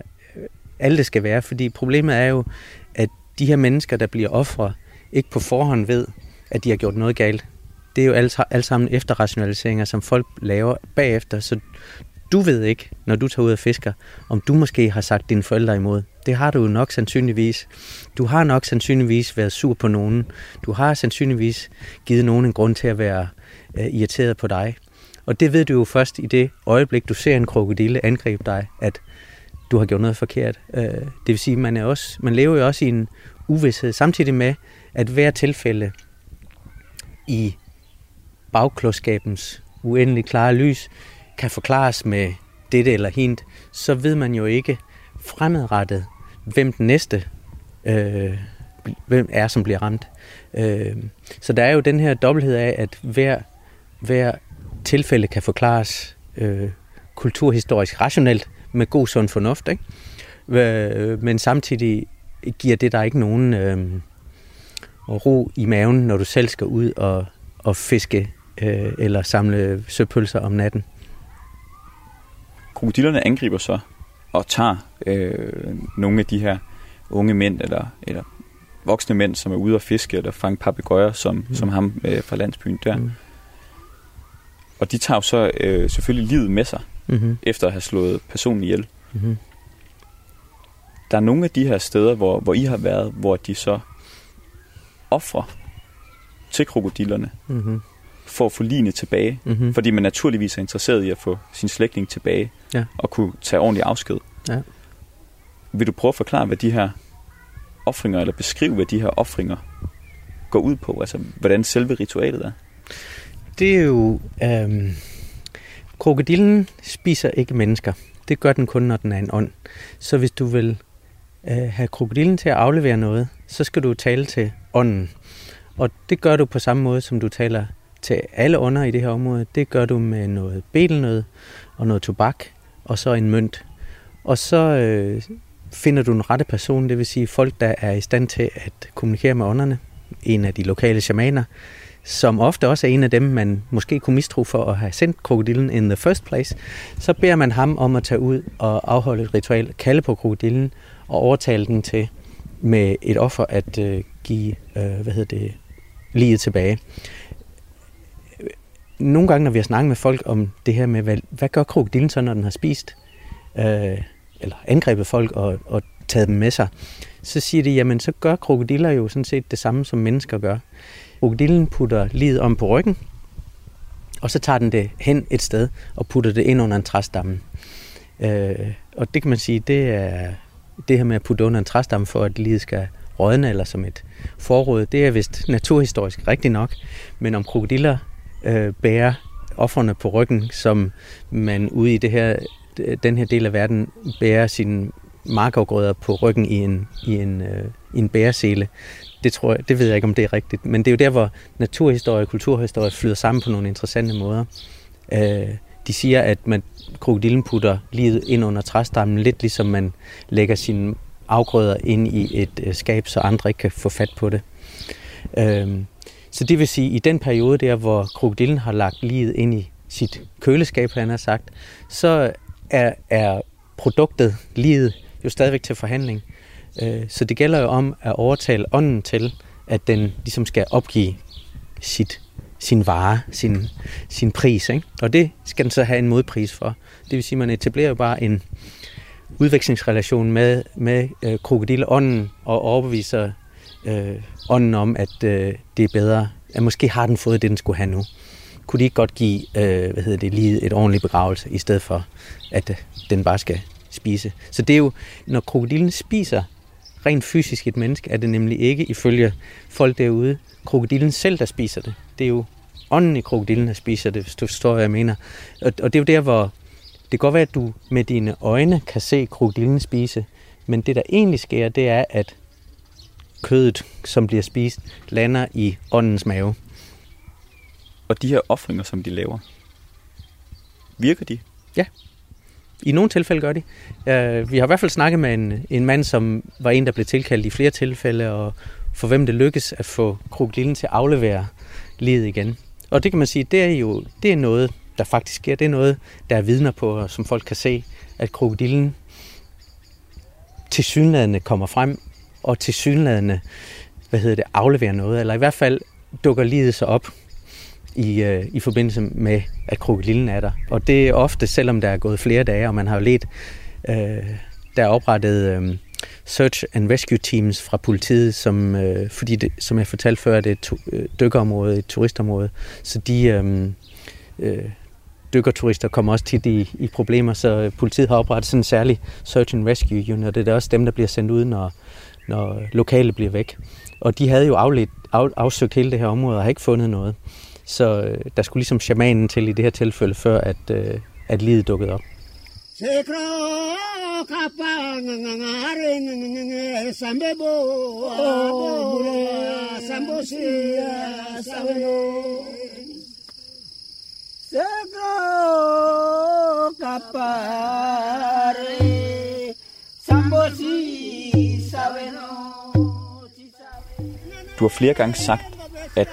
alt det skal være, fordi problemet er jo, at de her mennesker, der bliver ofre, ikke på forhånd ved, at de har gjort noget galt. Det er jo alle, alle sammen efterrationaliseringer, som folk laver bagefter, så du ved ikke, når du tager ud og fisker, om du måske har sagt dine forældre imod. Det har du jo nok sandsynligvis. Du har nok sandsynligvis været sur på nogen. Du har sandsynligvis givet nogen en grund til at være øh, irriteret på dig. Og det ved du jo først i det øjeblik, du ser en krokodille angribe dig, at du har gjort noget forkert. Det vil sige, at man, er også, man lever jo også i en uvished, samtidig med, at hver tilfælde i bagklodskabens uendelig klare lys kan forklares med dette eller hint, så ved man jo ikke fremadrettet, hvem den næste øh, hvem er, som bliver ramt. Øh, så der er jo den her dobbelthed af, at hver, hver tilfælde kan forklares øh, kulturhistorisk rationelt med god sund fornuft, ikke? Øh, men samtidig giver det dig ikke nogen øh, ro i maven, når du selv skal ud og, og fiske øh, eller samle søpølser om natten. Krokodillerne angriber så og tager øh, nogle af de her unge mænd eller, eller voksne mænd, som er ude at fiske eller fange papegøjer, som, mm. som ham øh, fra landsbyen der. Mm. Og de tager jo så øh, selvfølgelig livet med sig, mm-hmm. efter at have slået personen ihjel. Mm-hmm. Der er nogle af de her steder, hvor, hvor I har været, hvor de så ofrer til krokodillerne, mm-hmm. for at få ligene tilbage, mm-hmm. fordi man naturligvis er interesseret i at få sin slægtning tilbage, ja. Og kunne tage ordentlig afsked. Ja. Vil du prøve at forklare, hvad de her ofringer, eller beskrive, hvad de her ofringer går ud på? Altså, hvordan selve ritualet er? Det er jo... Øhm, krokodillen spiser ikke mennesker. Det gør den kun, når den er en ånd. Så hvis du vil øh, have krokodillen til at aflevere noget, så skal du tale til ånden. Og det gør du på samme måde, som du taler til alle ånder i det her område. Det gør du med noget betelnød og noget tobak og så en mønt. Og så øh, finder du en rette person, det vil sige folk, der er i stand til at kommunikere med ånderne. En af de lokale shamaner, som ofte også er en af dem, man måske kunne mistro for at have sendt krokodillen in the first place. Så beder man ham om at tage ud og afholde et ritual, kalde på krokodillen og overtale den til med et offer at øh, give øh, hvad hedder det, liget tilbage. Nogle gange, når vi har snakket med folk om det her med, hvad, hvad gør krokodillen så, når den har spist, øh, eller angrebet folk og, og taget dem med sig, så siger de, jamen så gør krokodiller jo sådan set det samme, som mennesker gør. Krokodillen putter liget om på ryggen, og så tager den det hen et sted og putter det ind under en træstamme. Øh, og det kan man sige, det er det her med at putte under en træstamme for, at liget skal rådne eller som et forråd, det er vist naturhistorisk rigtigt nok, men om krokodiller øh, bærer offerne på ryggen, som man ude i det her, den her del af verden bærer sine markafgrøder på ryggen i en, i en, øh, i en bæresele. Det, tror jeg, det ved jeg ikke, om det er rigtigt. Men det er jo der, hvor naturhistorie og kulturhistorie flyder sammen på nogle interessante måder. Øh, de siger, at man krokodillen putter liget ind under træstammen, lidt ligesom man lægger sine afgrøder ind i et øh, skab, så andre ikke kan få fat på det. Øh, så det vil sige, at i den periode der, hvor krokodillen har lagt liget ind i sit køleskab, han har sagt, så er, er produktet, liget, jo stadigvæk til forhandling. Så det gælder jo om at overtale ånden til, at den ligesom skal opgive sit, sin vare, sin, sin pris, ikke? Og det skal den så have en modpris for. Det vil sige, at man etablerer jo bare en udvekslingsrelation med, med øh, krokodilleånden og overbeviser øh, ånden om, at øh, det er bedre. At måske har den fået det, den skulle have nu. Kunne de ikke godt give øh, hvad hedder det, liget et ordentligt begravelse, i stedet for, at øh, den bare skal spise. Så det er jo, når krokodillen spiser rent fysisk et menneske, er det nemlig ikke, ifølge folk derude, krokodillen selv, der spiser det. Det er jo ånden i krokodillen, der spiser det, hvis du forstår, hvad jeg mener. Og, og det er jo der, hvor det kan godt være, at du med dine øjne kan se krokodillen spise, men det, der egentlig sker, det er, at kødet, som bliver spist, lander i åndens mave. Og de her ofringer, som de laver, virker de? Ja. I nogle tilfælde gør de. Uh, vi har i hvert fald snakket med en, en mand, som var en, der blev tilkaldt i flere tilfælde, og for hvem det lykkes at få krokodillen til at aflevere livet igen. Og det kan man sige, det er jo det er noget, der faktisk sker. Det er noget, der er vidner på, og som folk kan se, at krokodillen tilsyneladende kommer frem, og tilsyneladende hvad hedder det, afleverer noget, eller i hvert fald dukker livet sig op. I, øh, i forbindelse med, at krokodillen er der. Og det er ofte, selvom der er gået flere dage, og man har jo let, øh, der er oprettet øh, search and rescue teams fra politiet, som, øh, fordi det, som jeg fortalte før, det er et to, øh, dykkerområde, et turistområde, så de, øh, øh, dykkerturister kommer også tit i, i problemer, så politiet har oprettet sådan en særlig search and rescue unit, og det er også dem, der bliver sendt ud, når, når lokale bliver væk. Og de havde jo afledt, af, afsøgt hele det her område og har ikke fundet noget. Så der skulle ligesom shamanen til i det her tilfælde, før at, at livet dukkede op. Du har flere gange sagt, at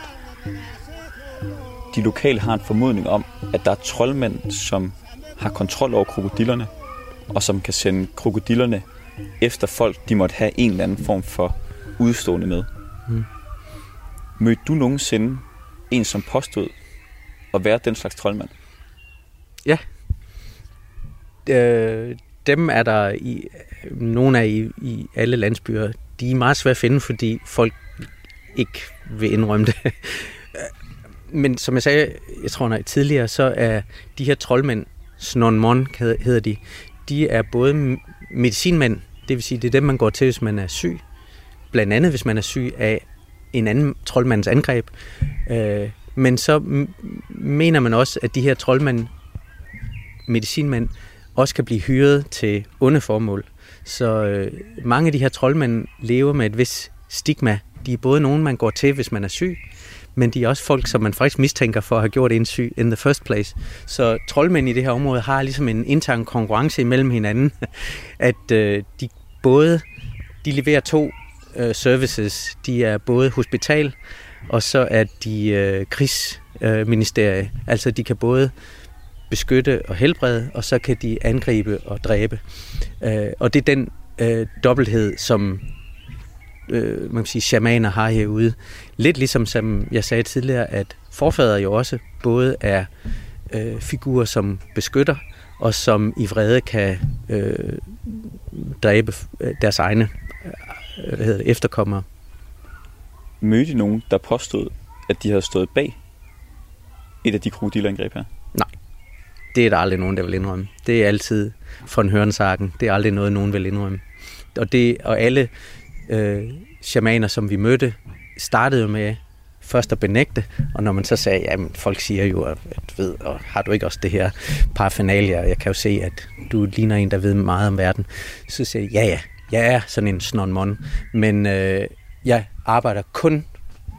de lokale har en formodning om, at der er troldmænd, som har kontrol over krokodillerne, og som kan sende krokodillerne efter folk, de måtte have en eller anden form for udstående med. Mm. Mødte du nogensinde en, som påstod at være den slags troldmand? Ja. Øh, dem er der i nogle af i, i alle landsbyer. De er meget svære at finde, fordi folk ikke vil indrømme det. Men som jeg sagde, jeg tror nej, tidligere, så er de her troldmænd, snormon hedder de, de er både medicinmænd, det vil sige, det er dem, man går til, hvis man er syg. Blandt andet, hvis man er syg af en anden troldmands angreb. Men så mener man også, at de her troldmænd, medicinmænd, også kan blive hyret til onde formål. Så mange af de her troldmænd lever med et vis stigma. De er både nogen, man går til, hvis man er syg, men de er også folk, som man faktisk mistænker for at have gjort en syg in the first place. Så troldmænd i det her område har ligesom en intern konkurrence imellem hinanden, at øh, de både de leverer to øh, services. De er både hospital, og så er de øh, krigsministerie. Øh, altså de kan både beskytte og helbrede, og så kan de angribe og dræbe. Øh, og det er den øh, dobbelthed, som man kan sige, shamaner har herude. Lidt ligesom, som jeg sagde tidligere, at forfædre jo også både er øh, figurer, som beskytter, og som i vrede kan øh, dræbe deres egne øh, hvad hedder det, efterkommere. Mødte I nogen, der påstod, at de havde stået bag et af de krokodilleangreb her? Nej, det er der aldrig nogen, der vil indrømme. Det er altid von Hørensagen. Det er aldrig noget, nogen vil indrømme. Og, det, og alle Øh, shamaner, som vi mødte, startede med først at benægte, og når man så sagde, jamen folk siger jo, at ved, og har du ikke også det her parafernalier, jeg kan jo se, at du ligner en, der ved meget om verden, så siger jeg, ja ja, jeg er sådan en snormon, men øh, jeg arbejder kun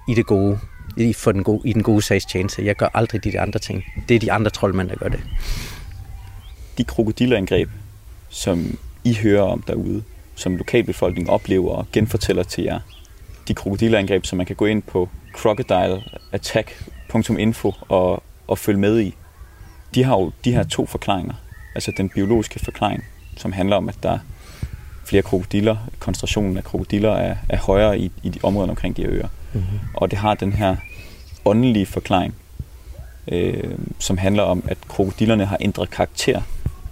i det gode, i, for den gode, i den gode sags tjeneste, jeg gør aldrig de andre ting, det er de andre troldmænd, der gør det. De krokodilleangreb, som I hører om derude, som lokalbefolkningen oplever og genfortæller til jer. De krokodilleangreb, som man kan gå ind på crocodile attack punktum info og, og følge med i, de har jo de her to forklaringer. Altså den biologiske forklaring, som handler om, at der er flere krokodiller, koncentrationen af krokodiller er, er højere i, i de områder omkring de her øer. Mm-hmm. Og det har den her åndelige forklaring, øh, som handler om, at krokodillerne har ændret karakter,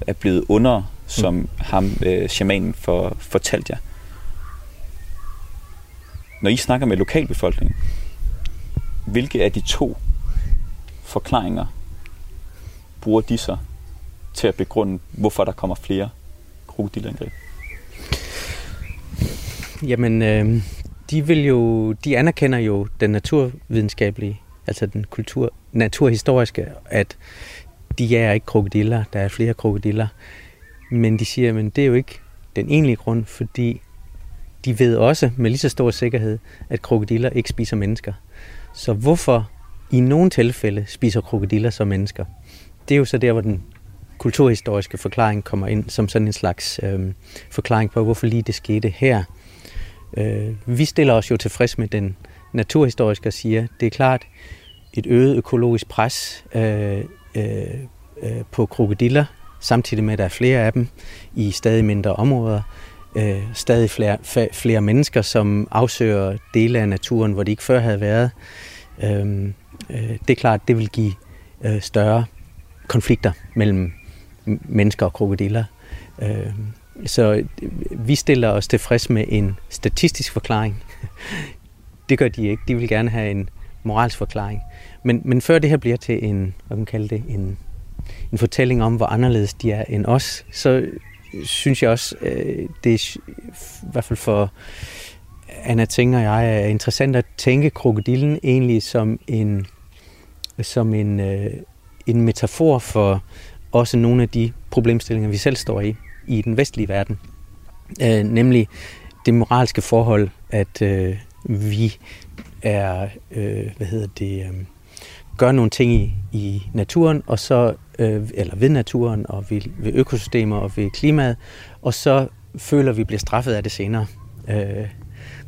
er blevet under som ham, øh, shamanen, for, fortalte jer. Når I snakker med lokalbefolkningen, hvilke af de to forklaringer bruger de så til at begrunde, hvorfor der kommer flere krokodilleangreb? Jamen, øh, de vil jo, de anerkender jo den naturvidenskabelige, altså den kultur, naturhistoriske, at de er ikke krokodiller, der er flere krokodiller. Men de siger, at det er jo ikke den egentlige grund, fordi de ved også med lige så stor sikkerhed, at krokodiller ikke spiser mennesker. Så hvorfor i nogle tilfælde spiser krokodiller så mennesker? Det er jo så der, hvor den kulturhistoriske forklaring kommer ind, som sådan en slags øh, forklaring på, hvorfor lige det skete her. Øh, vi stiller os jo tilfreds med den naturhistoriske og siger, det er klart, et øget økologisk pres øh, øh, på krokodiller, samtidig med, at der er flere af dem i stadig mindre områder, øh, stadig flere, fa- flere mennesker, som afsøger dele af naturen, hvor de ikke før havde været. Øhm, øh, det er klart, det vil give øh, større konflikter mellem mennesker og krokodiller. Øh, så øh, vi stiller os tilfreds med en statistisk forklaring. Det gør de ikke. De vil gerne have en moralsk forklaring. Men, men før det her bliver til en, hvad kan man kalde det, en en fortælling om, hvor anderledes de er end os, så synes jeg også, øh, det er i hvert fald for Anna Tink og jeg, er interessant at tænke krokodillen egentlig som en, som en, øh, en metafor for også nogle af de problemstillinger, vi selv står i, i den vestlige verden. Øh, nemlig det moralske forhold, at øh, vi er, øh, hvad hedder det, øh, gør nogle ting i, i naturen, og så, øh, eller ved naturen, og ved, ved økosystemer og ved klimaet, og så føler vi bliver straffet af det senere. Øh,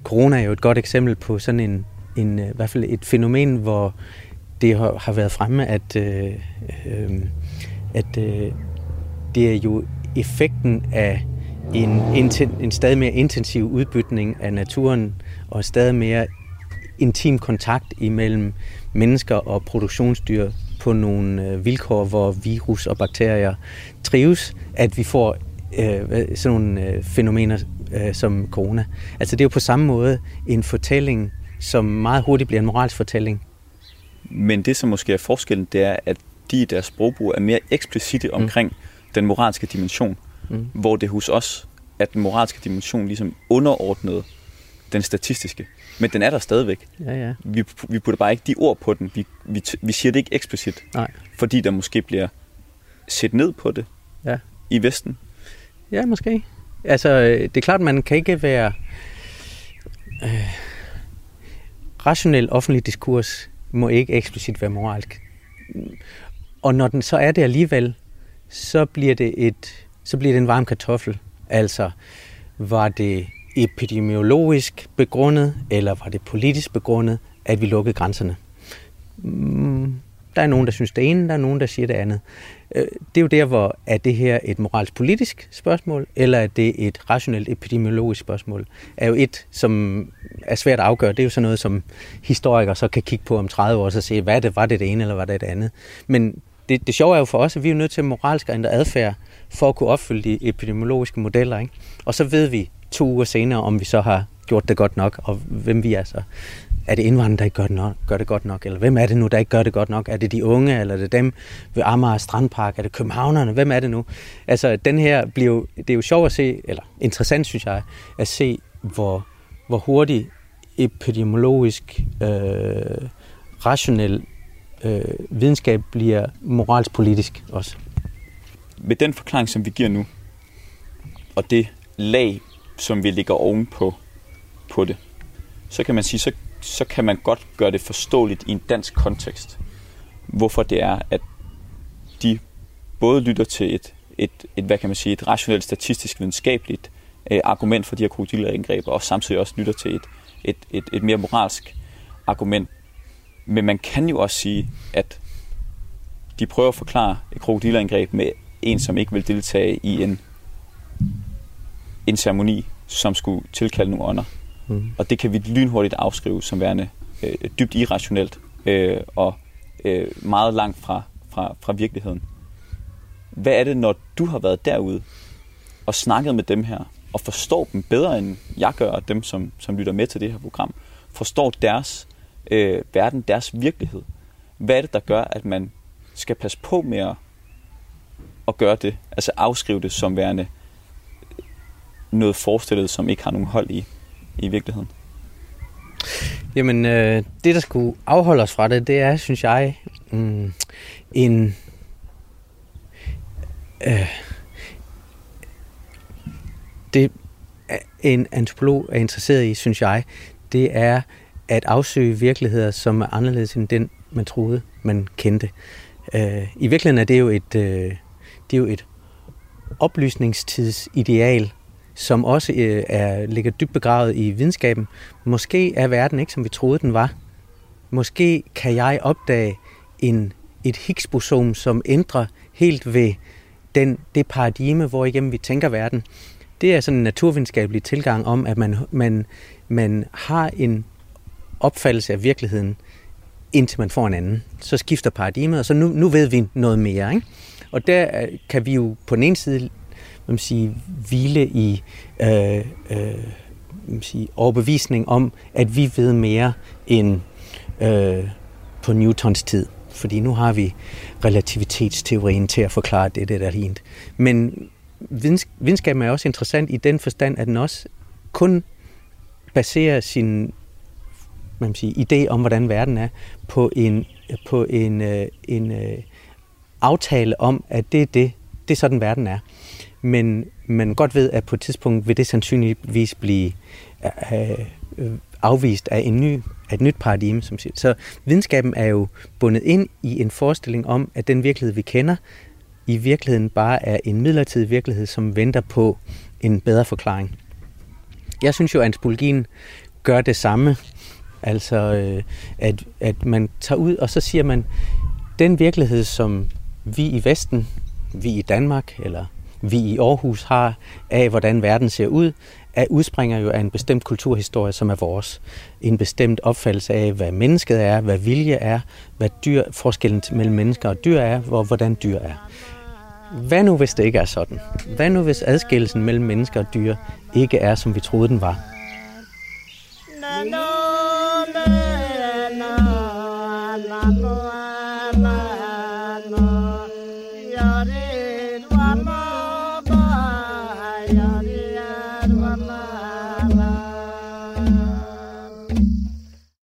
corona er jo et godt eksempel på sådan en, en i hvert fald et fænomen, hvor det har, har været fremme, at, øh, øh, at øh, det er jo effekten af en, en stadig mere intensiv udbytning af naturen, og stadig mere intim kontakt imellem mennesker og produktionsdyr på nogle vilkår, hvor virus og bakterier trives, at vi får øh, sådan nogle fænomener øh, som corona. Altså det er jo på samme måde en fortælling, som meget hurtigt bliver en moralsk fortælling. Men det, som måske er forskellen, det er, at de i deres sprogbrug er mere eksplicite omkring mm. den moralske dimension, mm. hvor det hos os er den moralske dimension ligesom underordnet den statistiske. Men den er der stadigvæk. Ja, ja. Vi, vi putter bare ikke de ord på den. Vi, vi, vi siger det ikke eksplicit. Nej. Fordi der måske bliver set ned på det ja. I Vesten. Ja, måske. Altså, det er klart, man kan ikke være øh, rationel offentlig diskurs må ikke eksplicit være moralsk. Og når den så er det alligevel, så bliver det, et, så bliver det en varm kartoffel. Altså, var det epidemiologisk begrundet, eller var det politisk begrundet, at vi lukkede grænserne? Der er nogen, der synes det ene, der er nogen, der siger det andet. Det er jo der, hvor er det her et moralsk politisk spørgsmål, eller er det et rationelt epidemiologisk spørgsmål? Er jo et, som er svært at afgøre. Det er jo sådan noget, som historikere så kan kigge på om tredive år, og så se, hvad det, var det det ene, eller var det det andet? Men det, det sjove er jo for os, at vi er nødt til moralsk at ændre adfærd, for at kunne opfylde de epidemiologiske modeller, ikke? Og så ved vi to uger senere, om vi så har gjort det godt nok, og hvem vi er så. Er det indvandrere, der ikke gør det, nok, gør det godt nok? Eller hvem er det nu, der ikke gør det godt nok? Er det de unge, eller er det dem ved Amager Strandpark? Er det københavnerne? Hvem er det nu? Altså, den her bliver, det er jo sjovt at se, eller interessant, synes jeg, at se, hvor, hvor hurtigt epidemiologisk, øh, rationel øh, videnskab bliver moralsk politisk også. Med den forklaring, som vi giver nu, og det lag, som vi ligger ovenpå på det, så kan man sige, så, så kan man godt gøre det forståeligt i en dansk kontekst, hvorfor det er, at de både lytter til et, et, et hvad kan man sige, et rationelt, statistisk, videnskabeligt øh, argument for de her krokodilleangreb, og samtidig også lytter til et, et, et, et mere moralsk argument. Men man kan jo også sige, at de prøver at forklare et krokodilleangreb med en, som ikke vil deltage i en en ceremoni, som skulle tilkalde nogle ånder. Mm. Og det kan vi lynhurtigt afskrive som værende øh, dybt irrationelt øh, og øh, meget langt fra, fra, fra virkeligheden. Hvad er det, når du har været derude og snakket med dem her, og forstår dem bedre, end jeg gør, og dem, som, som lytter med til det her program, forstår deres øh, verden, deres virkelighed? Hvad er det, der gør, at man skal passe på med at, at gøre det, altså afskrive det som værende noget forestillet, som ikke har nogen hold i, i virkeligheden? Jamen, øh, det, der skulle afholde os fra det, det er, synes jeg, mm, en øh, det, en antropolog er interesseret i, synes jeg, det er at afsøge virkeligheder, som er anderledes end den, man troede, man kendte. Øh, I virkeligheden er det jo et, øh, det er jo et oplysningstidsideal, som også øh, er, ligger dybt begravet i videnskaben. Måske er verden ikke, som vi troede, den var. Måske kan jeg opdage en, et Higgs-boson, som ændrer helt ved den, det paradigme, hvor igennem vi tænker verden. Det er sådan en naturvidenskabelig tilgang om, at man, man, man har en opfattelse af virkeligheden, indtil man får en anden. Så skifter paradigmet, og så nu, nu ved vi noget mere, ikke? Og der kan vi jo på den ene side man sige, hvile i øh, øh, man sige, overbevisning om, at vi ved mere end øh, på Newtons tid. fordi nu har vi relativitetsteorien til at forklare det, det der hint. Men videnskaben er også interessant i den forstand, at den også kun baserer sin man sige, idé om, hvordan verden er, på en, på en, en, en aftale om, at det er det, det er sådan verden er. Men man godt ved, at på et tidspunkt vil det sandsynligvis blive afvist af, en ny, af et nyt paradigme. Som siger. Så videnskaben er jo bundet ind i en forestilling om, at den virkelighed, vi kender, i virkeligheden bare er en midlertidig virkelighed, som venter på en bedre forklaring. Jeg synes jo, at antropologien gør det samme. Altså, at, at man tager ud, og så siger man, den virkelighed, som vi i Vesten, vi i Danmark, eller vi i Aarhus har af, hvordan verden ser ud, er udspringer jo af en bestemt kulturhistorie, som er vores. En bestemt opfattelse af, hvad mennesket er, hvad vilje er, hvad dyr, forskellen mellem mennesker og dyr er, og hvordan dyr er. Hvad nu, hvis det ikke er sådan? Hvad nu, hvis adskillelsen mellem mennesker og dyr ikke er, som vi troede, den var?